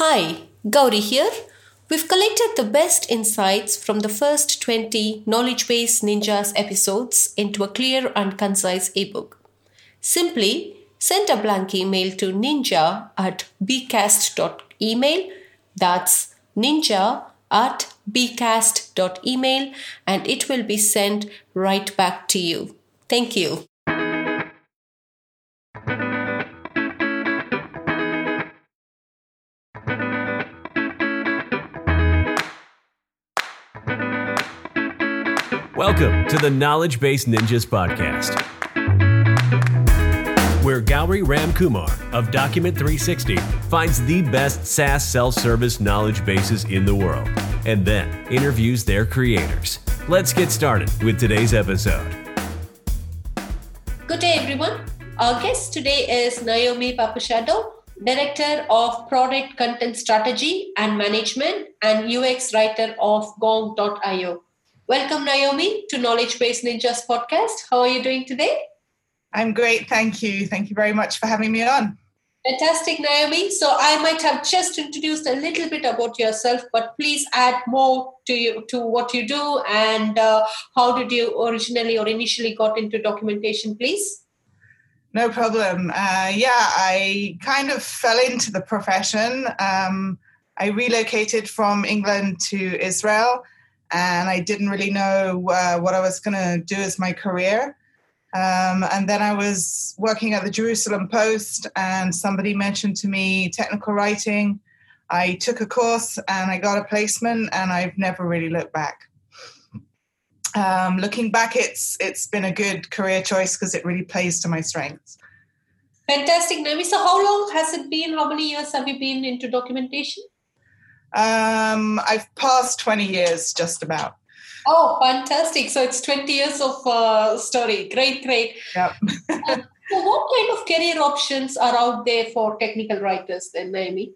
Hi, Gauri here. We've collected the best insights from the first 20 Knowledge Base Ninjas episodes into a clear and concise ebook. Simply send a blank email to ninja@bcast.email. That's ninja@bcast.email, and it will be sent right back to you. Thank you. Welcome to the Knowledge Base Ninjas podcast, where Gauri Ramkumar of Document 360 finds the best SaaS self-service knowledge bases in the world and then interviews their creators. Let's get started with today's episode. Good day, everyone. Our guest today is Naomi Papuchado, Director of Product Content Strategy and Management and UX Writer of Gong.io. Welcome, Naomi, to Knowledge Base Ninjas podcast. How are you doing today? I'm great, thank you. Thank you very much for having me on. Fantastic, Naomi. So I might have just introduced a little bit about yourself, but please add more to what you do and how did you initially got into documentation, please? No problem. I kind of fell into the profession. I relocated from England to Israel. And I didn't really know what I was going to do as my career. And then I was working at the Jerusalem Post and somebody mentioned to me technical writing. I took a course and I got a placement and I've never really looked back. Looking back, it's been a good career choice because it really plays to my strengths. Fantastic, Naomi. So how long has it been? How many years have you been into documentation? I've passed 20 years just about. Oh, fantastic. So it's 20 years of story. Great. Yep. So what kind of career options are out there for technical writers then, Naomi?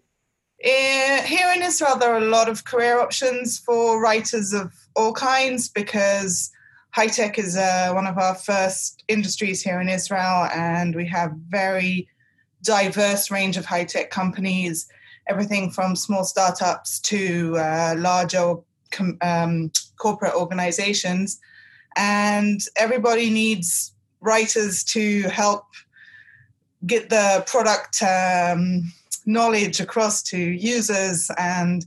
Here in Israel, there are a lot of career options for writers of all kinds because high-tech is one of our first industries here in Israel, and we have very diverse range of high-tech companies, everything from small startups to larger corporate organizations. And everybody needs writers to help get the product knowledge across to users. And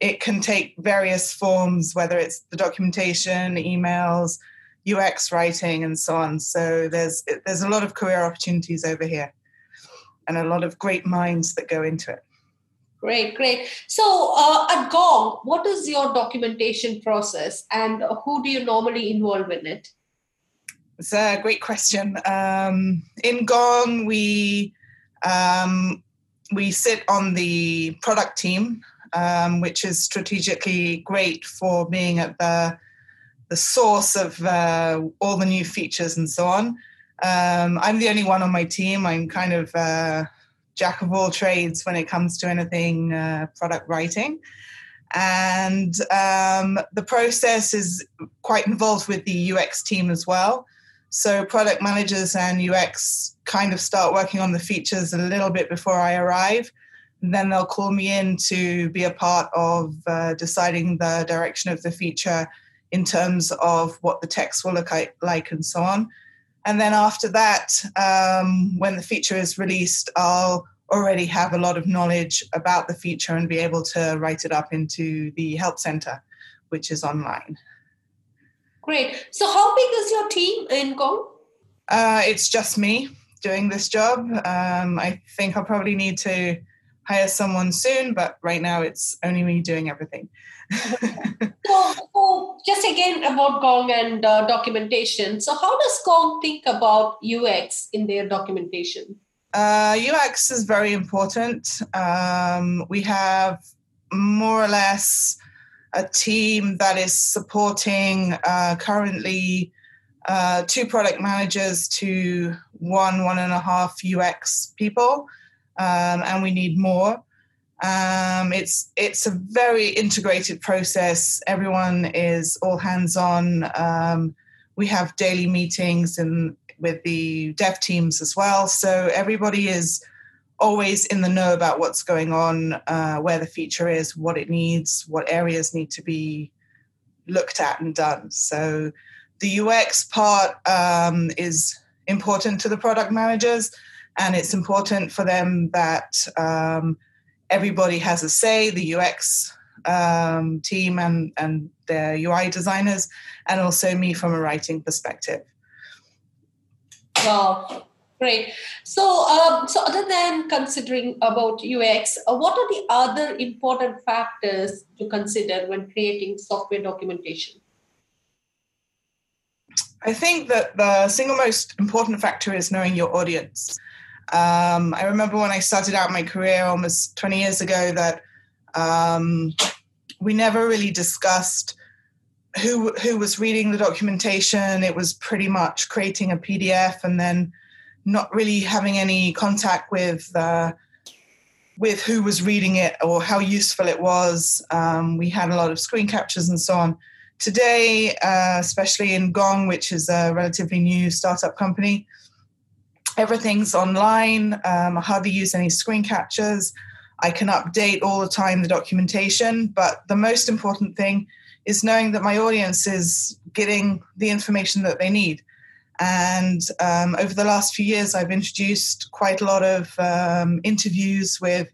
it can take various forms, whether it's the documentation, emails, UX writing, and so on. So there's a lot of career opportunities over here and a lot of great minds that go into it. Great. So at Gong, what is your documentation process and who do you normally involve in it? It's a great question. In Gong, we sit on the product team, which is strategically great for being at the source of all the new features and so on. I'm the only one on my team. I'm kind of... jack of all trades when it comes to anything product writing. And the process is quite involved with the UX team as well. So product managers and UX kind of start working on the features a little bit before I arrive. And then they'll call me in to be a part of deciding the direction of the feature in terms of what the text will look like and so on. And then after that, when the feature is released, I'll already have a lot of knowledge about the feature and be able to write it up into the help center, which is online. Great. So how big is your team in Gong? It's just me doing this job. I think I'll probably need to hire someone soon, but right now it's only me doing everything. So just again about Gong and documentation. So how does Gong think about UX in their documentation? UX is very important. We have more or less a team that is supporting currently two product managers to one and a half UX people. And we need more. It's a very integrated process. Everyone is all hands-on. We have daily meetings with the dev teams as well. So everybody is always in the know about what's going on, where the feature is, what it needs, what areas need to be looked at and done. So the UX part is important to the product managers, and it's important for them that everybody has a say, the UX team and their UI designers, and also me from a writing perspective. Wow. Great. So, so other than considering about UX, what are the other important factors to consider when creating software documentation? I think that the single most important factor is knowing your audience. I remember when I started out my career almost 20 years ago that we never really discussed who was reading the documentation. It was pretty much creating a PDF and then not really having any contact with who was reading it or how useful it was. We had a lot of screen captures and so on. Today, especially in Gong, which is a relatively new startup company, everything's online. I hardly use any screen captures. I can update all the time the documentation, but the most important thing is knowing that my audience is getting the information that they need. And over the last few years, I've introduced quite a lot of interviews with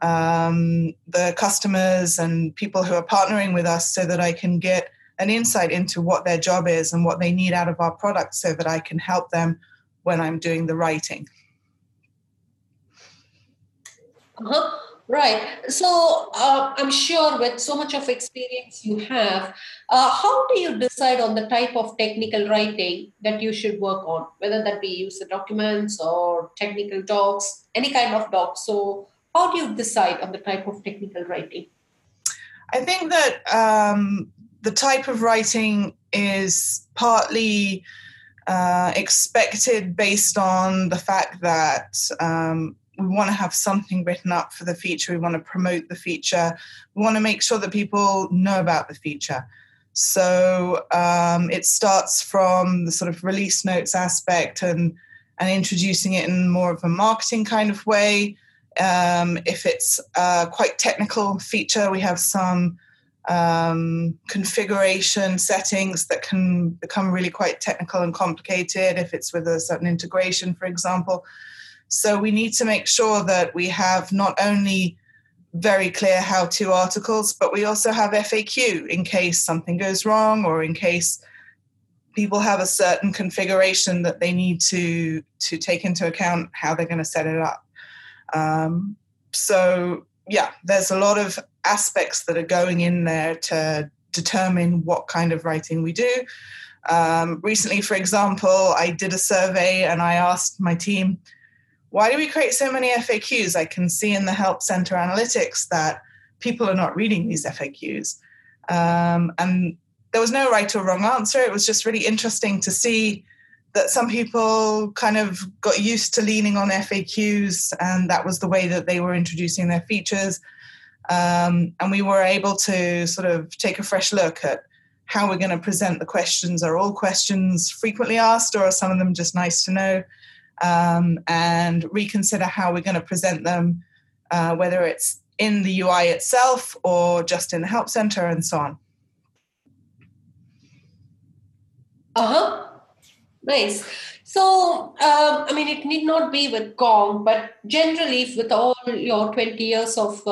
the customers and people who are partnering with us so that I can get an insight into what their job is and what they need out of our product so that I can help them when I'm doing the writing. Uh-huh. Right. So I'm sure with so much of experience you have, how do you decide on the type of technical writing that you should work on, whether that be user documents or technical docs, any kind of docs? So how do you decide on the type of technical writing? I think that the type of writing is partly expected based on the fact that we want to have something written up for the feature. We want to promote the feature. We want to make sure that people know about the feature. So it starts from the sort of release notes aspect and introducing it in more of a marketing kind of way. If it's a quite technical feature, we have some configuration settings that can become really quite technical and complicated if it's with a certain integration, for example. So we need to make sure that we have not only very clear how-to articles, but we also have FAQ in case something goes wrong or in case people have a certain configuration that they need to take into account how they're going to set it up. So, yeah, there's a lot of aspects that are going in there to determine what kind of writing we do. Recently, for example, I did a survey and I asked my team, why do we create so many FAQs? I can see in the Help Center analytics that people are not reading these FAQs. And there was no right or wrong answer. It was just really interesting to see that some people kind of got used to leaning on FAQs, and that was the way that they were introducing their features. And we were able to sort of take a fresh look at how we're going to present the questions. Are all questions frequently asked, or are some of them just nice to know? And reconsider how we're going to present them, whether it's in the UI itself or just in the Help Center and so on. Uh-huh. Nice. So, I mean, it need not be with Gong, but generally with all your 20 years of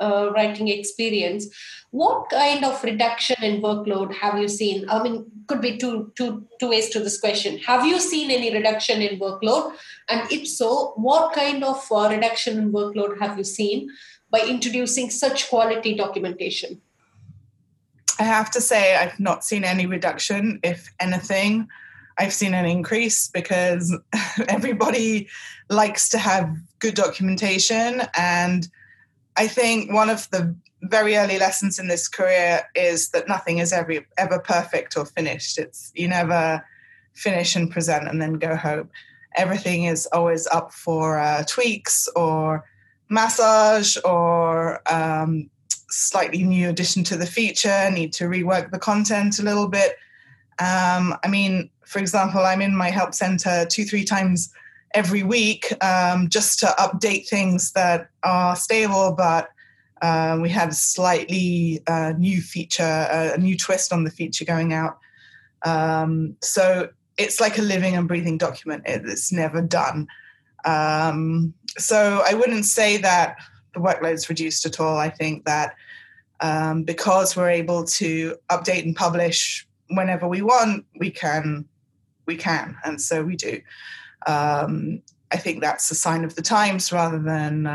writing experience, what kind of reduction in workload have you seen? I mean, could be two ways to this question. Have you seen any reduction in workload? And if so, what kind of reduction in workload have you seen by introducing such quality documentation? I have to say I've not seen any reduction. If anything, I've seen an increase because everybody likes to have good documentation. And I think one of the very early lessons in this career is that nothing is ever perfect or finished. You never finish and present and then go home. Everything is always up for tweaks or massage or slightly new addition to the feature, need to rework the content a little bit. I mean, for example, I'm in my Help Center 2-3 times every week just to update things that are stable, but we had a slightly new feature, a new twist on the feature going out. So it's like a living and breathing document. It's never done. So I wouldn't say that the workload's reduced at all. I think that because we're able to update and publish whenever we want, we can, and so we do. I think that's a sign of the times rather than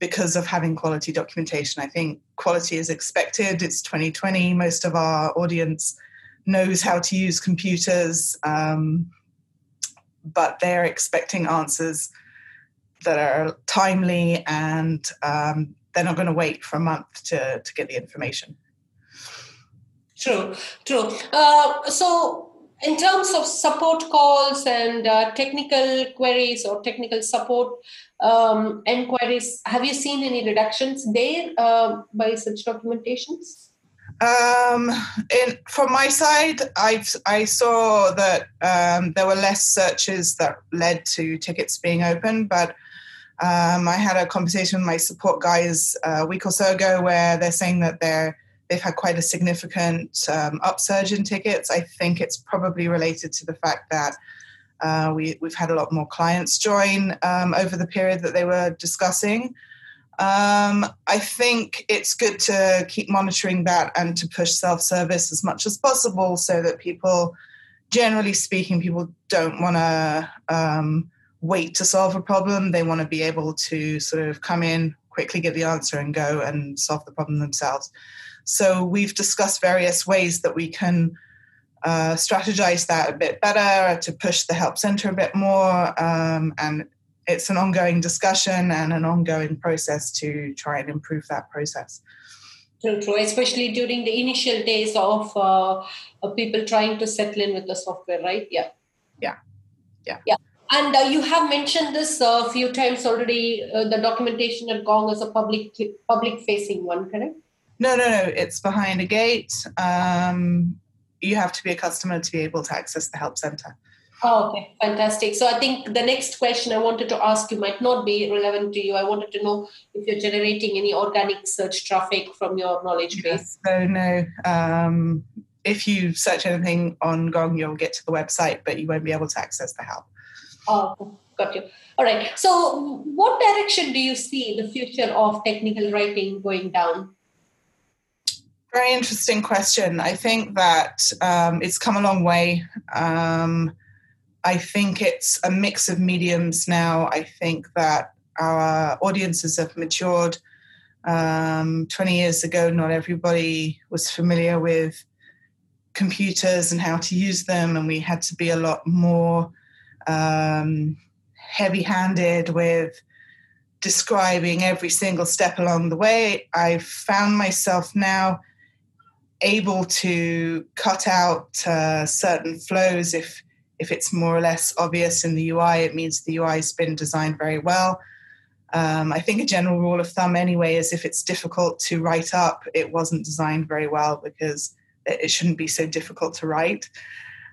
because of having quality documentation. I think quality is expected. It's 2020. Most of our audience knows how to use computers, but they're expecting answers that are timely, and they're not going to wait for a month to get the information. True. So in terms of support calls and technical queries or technical support inquiries, have you seen any reductions there by such documentations? From my side, I saw that there were less searches that led to tickets being open, but I had a conversation with my support guys a week or so ago where they're saying that they've had quite a significant upsurge in tickets. I think it's probably related to the fact that we've had a lot more clients join over the period that they were discussing. I think it's good to keep monitoring that and to push self-service as much as possible so that people, generally speaking, people don't want to wait to solve a problem. They want to be able to sort of come in, quickly get the answer and go and solve the problem themselves. So we've discussed various ways that we can strategize that a bit better, to push the help center a bit more, and it's an ongoing discussion and an ongoing process to try and improve that process. True, especially during the initial days of people trying to settle in with the software, right? Yeah. And you have mentioned this a few times already. The documentation at Gong is a public-facing one, correct? No. It's behind a gate. You have to be a customer to be able to access the help center. Oh, okay, fantastic. So I think the next question I wanted to ask you might not be relevant to you. I wanted to know if you're generating any organic search traffic from your knowledge base. So no, if you search anything on Gong, you'll get to the website, but you won't be able to access the help. Oh, got you. All right. So what direction do you see the future of technical writing going down? Very interesting question. I think that it's come a long way. I think it's a mix of mediums now. I think that our audiences have matured. 20 years ago, not everybody was familiar with computers and how to use them, and we had to be a lot more heavy-handed with describing every single step along the way. I've found myself now able to cut out certain flows if it's more or less obvious in the UI, it means the UI has been designed very well. I think a general rule of thumb anyway is if it's difficult to write up, it wasn't designed very well because it shouldn't be so difficult to write.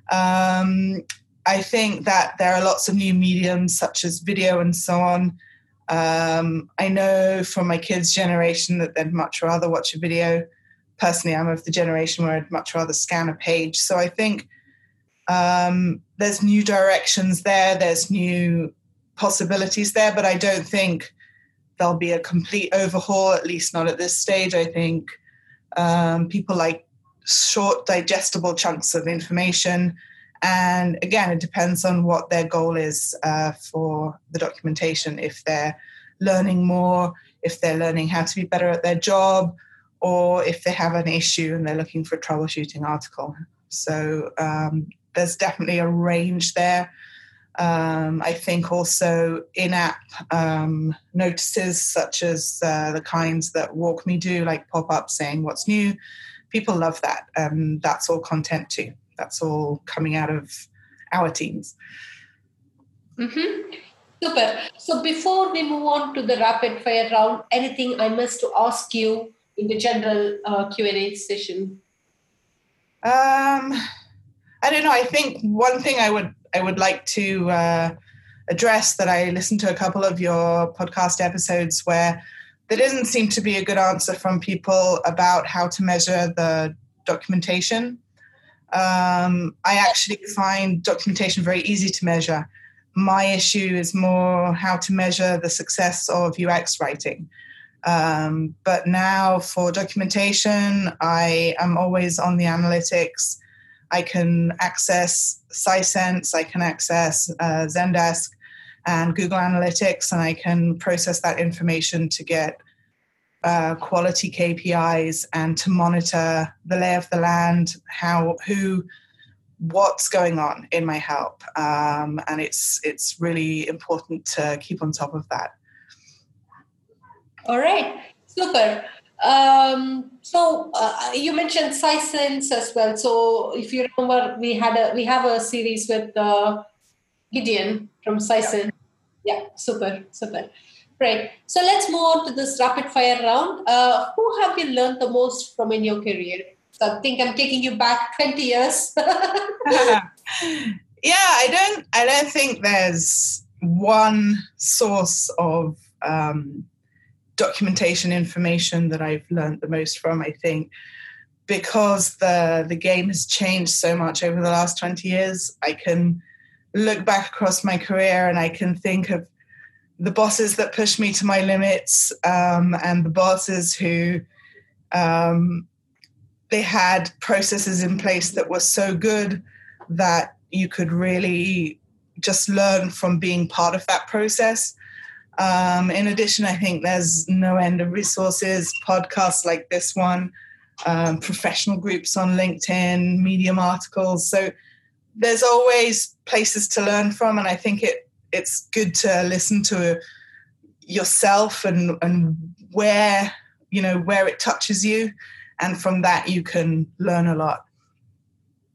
I think that there are lots of new mediums such as video and so on. I know from my kids' generation that they'd much rather watch a video. Personally, I'm of the generation where I'd much rather scan a page. So I think there's new directions there, there's new possibilities there, but I don't think there'll be a complete overhaul, at least not at this stage. I think people like short, digestible chunks of information. And again, it depends on what their goal is for the documentation. If they're learning more, if they're learning how to be better at their job, or if they have an issue and they're looking for a troubleshooting article. So there's definitely a range there. I think also in-app notices such as the kinds that WalkMe do, like pop-up saying what's new. People love that. That's all content too. That's all coming out of our teams. Mm-hmm. Super. So before we move on to the rapid fire round, anything I must ask you in the general Q&A session? I don't know. I think one thing I would like to address that I listened to a couple of your podcast episodes where there doesn't seem to be a good answer from people about how to measure the documentation. I actually find documentation very easy to measure. My issue is more how to measure the success of UX writing. But now for documentation, I am always on the analytics. I can access Sisense, I can access Zendesk and Google Analytics, and I can process that information to get quality KPIs and to monitor the lay of the land, what's going on in my help. And it's really important to keep on top of that. All right, super. So you mentioned Sisense as well. So if you remember, we have a series with Gideon from Sisense. Yeah, super. Right. So let's move on to this rapid fire round. Who have you learned the most from in your career? So I think I'm taking you back 20 years. I don't think there's one source of documentation information that I've learned the most from, I think, because the game has changed so much over the last 20 years. I can look back across my career and I can think of the bosses that pushed me to my limits and the bosses who they had processes in place that were so good that you could really just learn from being part of that process. In addition, I think there's no end of resources, podcasts like this one, professional groups on LinkedIn, Medium articles. So there's always places to learn from. And I think it's good to listen to yourself and where it touches you. And from that, you can learn a lot.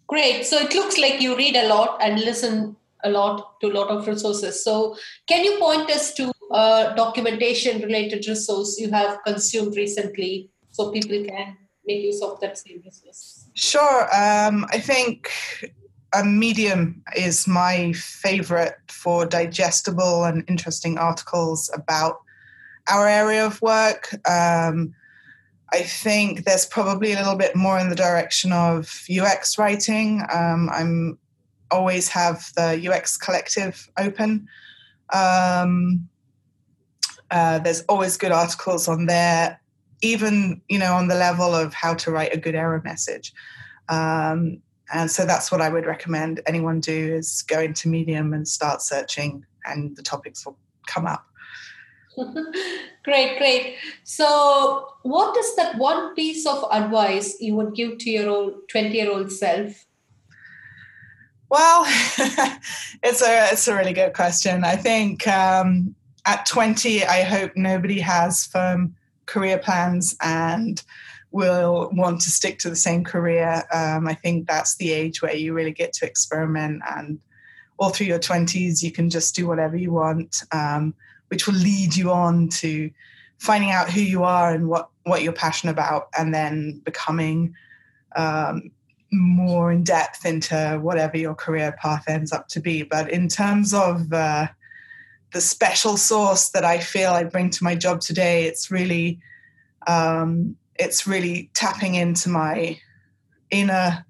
Great. So it looks like you read a lot and listen a lot to a lot of resources. So can you point us to documentation related resource you have consumed recently so people can make use of that same resource? Sure. I think Medium is my favorite for digestible and interesting articles about our area of work. I think there's probably a little bit more in the direction of UX writing. I'm always have the UX collective open. There's always good articles on there, even, on the level of how to write a good error message. And so that's what I would recommend anyone do is go into Medium and start searching and the topics will come up. Great. So what is that one piece of advice you would give to your 20-year-old self? Well, it's a really good question. I think at 20, I hope nobody has firm career plans and will want to stick to the same career. I think that's the age where you really get to experiment, and all through your 20s, you can just do whatever you want, which will lead you on to finding out who you are and what you're passionate about, and then becoming more in depth into whatever your career path ends up to be. But in terms of the special sauce that I feel I bring to my job today, it's really tapping into my inner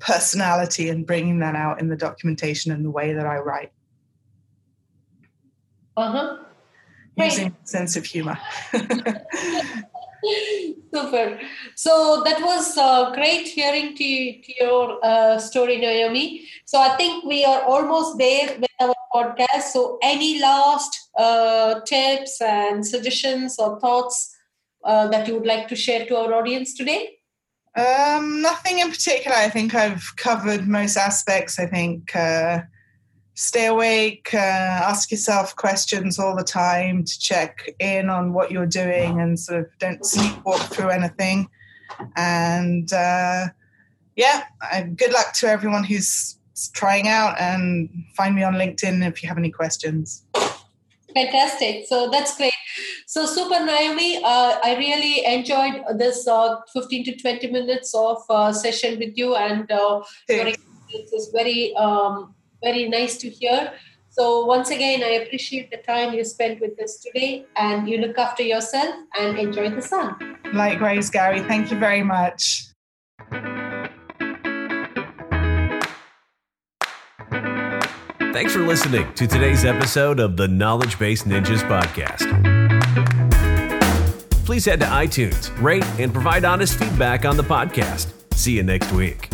personality and bringing that out in the documentation and the way that I write. Using a sense of humor. Super. So that was great hearing to your story, Naomi. So I think we are almost there with our podcast. So any last tips and suggestions or thoughts that you would like to share to our audience today? Nothing in particular. I think I've covered most aspects. I think stay awake, ask yourself questions all the time to check in on what you're doing and sort of don't sleepwalk through anything. And good luck to everyone who's trying out, and find me on LinkedIn if you have any questions. Fantastic. So that's great. So super, Naomi, I really enjoyed this 15 to 20 minutes of session with you, and your experience is very very nice to hear. So once again, I appreciate the time you spent with us today, and you look after yourself and enjoy the sun. Likewise, Gauri. Thank you very much. Thanks for listening to today's episode of the Knowledge Base Ninjas podcast. Please head to iTunes, rate, and provide honest feedback on the podcast. See you next week.